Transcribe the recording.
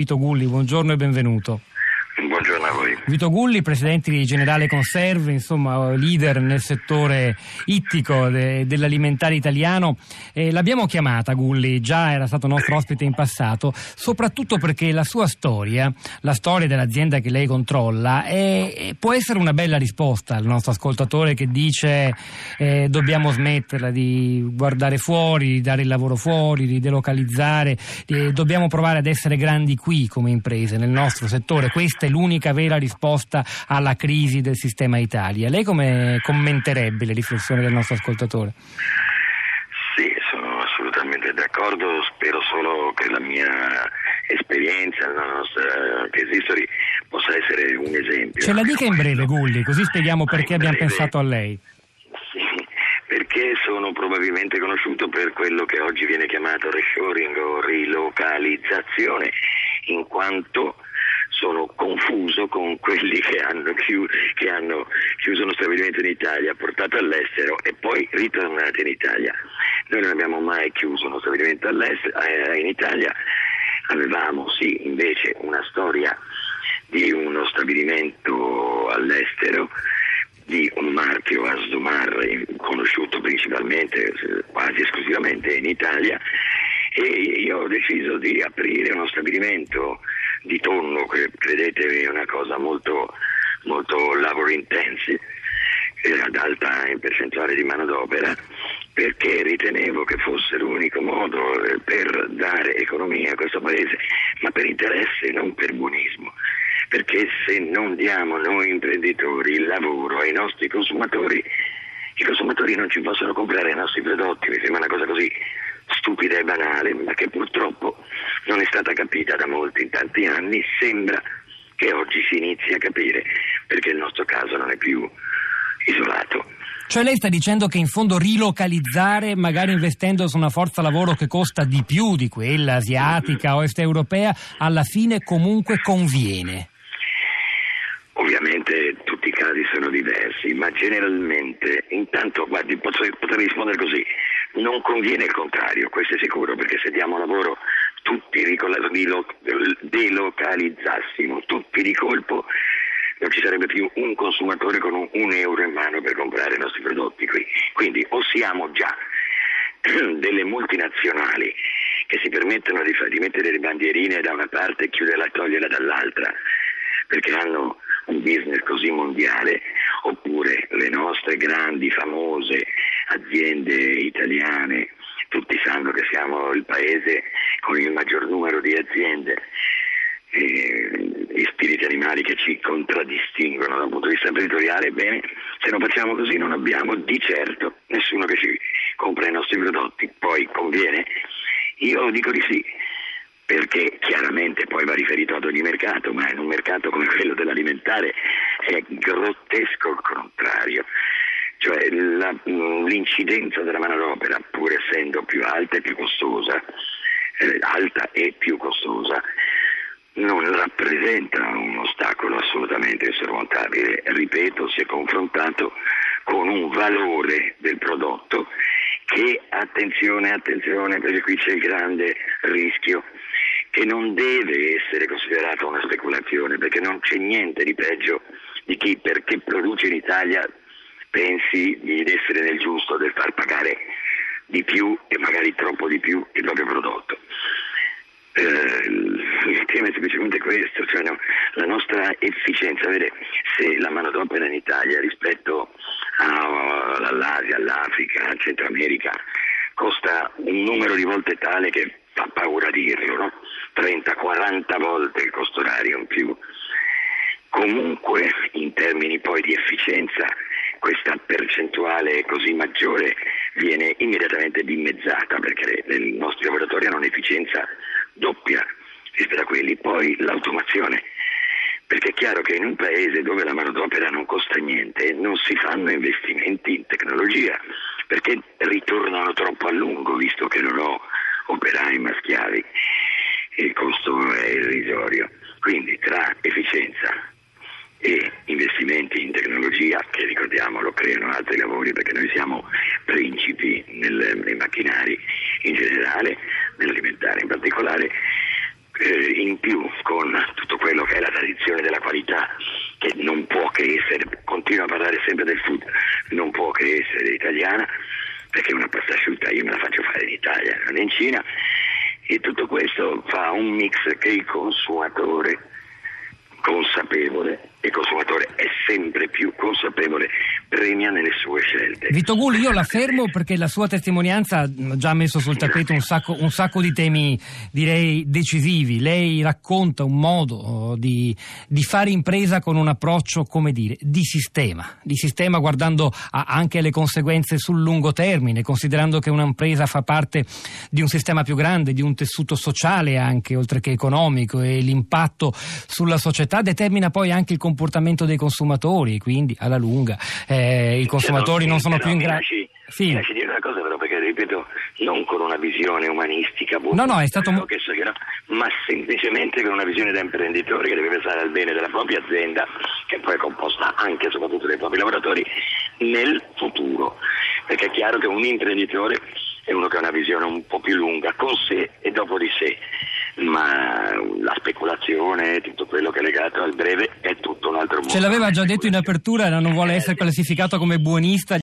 Vito Gulli, buongiorno e benvenuto. Buongiorno a voi. Vito Gulli, presidente di Generale Conserve, insomma leader nel settore ittico dell'alimentare italiano. L'abbiamo chiamata Gulli, già era stato nostro ospite in passato, soprattutto perché la sua storia, la storia dell'azienda che lei controlla, può essere una bella risposta al nostro ascoltatore che dice dobbiamo smetterla di guardare fuori, di dare il lavoro fuori, di delocalizzare, dobbiamo provare ad essere grandi qui come imprese, nel nostro settore. Questa è l'unica vera risposta alla crisi del sistema Italia. Lei come commenterebbe le riflessioni del nostro ascoltatore? Sì, sono assolutamente d'accordo, spero solo che la mia esperienza, la nostra history possa essere un esempio. Ce la dica in breve, Gulli, così spieghiamo perché abbiamo pensato a lei. Sì, perché sono probabilmente conosciuto per quello che oggi viene chiamato reshoring o rilocalizzazione, in quanto sono confuso con quelli che hanno chiuso uno stabilimento in Italia, portato all'estero e poi ritornati in Italia. Noi non abbiamo mai chiuso uno stabilimento in Italia, avevamo sì invece una storia di uno stabilimento all'estero, di un marchio Asdomar conosciuto principalmente, quasi esclusivamente in Italia, e io ho deciso di aprire uno stabilimento di tonno, che credetemi è una cosa molto, molto lavoro intensive, ad alta in percentuale di manodopera, perché ritenevo che fosse l'unico modo per dare economia a questo paese, ma per interesse, non per buonismo, perché se non diamo noi imprenditori il lavoro ai nostri consumatori, i consumatori non ci possono comprare i nostri prodotti. Mi sembra una cosa così stupida e banale, ma che purtroppo non è stata capita da molti in tanti anni. Sembra che oggi si inizi a capire, perché il nostro caso non è più isolato. Cioè lei sta dicendo che in fondo rilocalizzare, magari investendo su una forza lavoro che costa di più di quella asiatica o est europea, alla fine comunque conviene? Ovviamente tutti i casi sono diversi, ma generalmente, intanto guardi, potrei rispondere così: non conviene il contrario, questo è sicuro, perché se diamo lavoro tutti delocalizzassimo tutti di colpo, non ci sarebbe più un consumatore con un euro in mano per comprare i nostri prodotti qui. Quindi o siamo già delle multinazionali che si permettono di mettere le bandierine da una parte e chiuderla e toglierla dall'altra, perché hanno un business così mondiale, oppure le nostre grandi famose aziende italiane. Tutti sanno che siamo il paese con il maggior numero di aziende e spiriti animali che ci contraddistinguono dal punto di vista imprenditoriale. Ebbene, se non facciamo così non abbiamo di certo nessuno che ci compra i nostri prodotti. Poi conviene? Io dico di sì, perché chiaramente poi va riferito ad ogni mercato, ma in un mercato come quello dell'alimentare è grottesco il contrario. Cioè l'incidenza della manodopera, pur essendo più alta e più costosa, non rappresenta un ostacolo assolutamente insormontabile, ripeto, se confrontato con un valore del prodotto che, attenzione, perché qui c'è il grande rischio, che non deve essere considerato una speculazione, perché non c'è niente di peggio di chi, perché produce in Italia, pensi di essere nel giusto del far pagare di più e magari troppo di più il proprio prodotto. Il tema è semplicemente questo, cioè no, la nostra efficienza. Vede, se la manodopera in Italia rispetto all'Asia, all'Africa, al Centro America costa un numero di volte tale che fa paura a dirlo, no? 30-40 volte il costo orario in più. Comunque in termini poi di efficienza questa percentuale così maggiore viene immediatamente dimezzata, perché i nostri lavoratori hanno un'efficienza doppia rispetto a quelli. Poi l'automazione, perché è chiaro che in un paese dove la manodopera non costa niente non si fanno investimenti in tecnologia, perché ritornano troppo a lungo, visto che non ho operai ma schiavi, il costo è irrisorio. Quindi tra efficienza e investimenti in tecnologia, che ricordiamolo creano altri lavori, perché noi siamo principi nei macchinari in generale, nell'alimentare in particolare, in più con tutto quello che è la tradizione della qualità, che non può che essere, continuo a parlare sempre del food, non può che essere italiana, perché una pasta asciutta io me la faccio fare in Italia, non in Cina, e tutto questo fa un mix che il consumatore consapevole, il consumatore è sempre più consapevole, premia nelle sue scelte. Vito Gulli, io la fermo perché la sua testimonianza ha già messo sul tappeto un sacco di temi, direi decisivi. Lei racconta un modo di fare impresa con un approccio, come dire, di sistema, guardando anche alle conseguenze sul lungo termine, considerando che un'impresa fa parte di un sistema più grande, di un tessuto sociale anche, oltre che economico, e l'impatto sulla società determina poi anche il comportamento dei consumatori, quindi alla lunga i consumatori non sono più in grado. Mi lasci dire una cosa però, perché ripeto, non con una visione umanistica buona, no, è stato ma semplicemente con una visione da imprenditore che deve pensare al bene della propria azienda, che poi è composta anche e soprattutto dai propri lavoratori nel futuro, perché è chiaro che un imprenditore è uno che ha una visione un po' più lunga con sé e dopo di sé, ma la speculazione, tutto quello che è legato al breve, è tutto un altro mondo. Ce l'aveva già detto in apertura, non vuole essere classificato come buonista.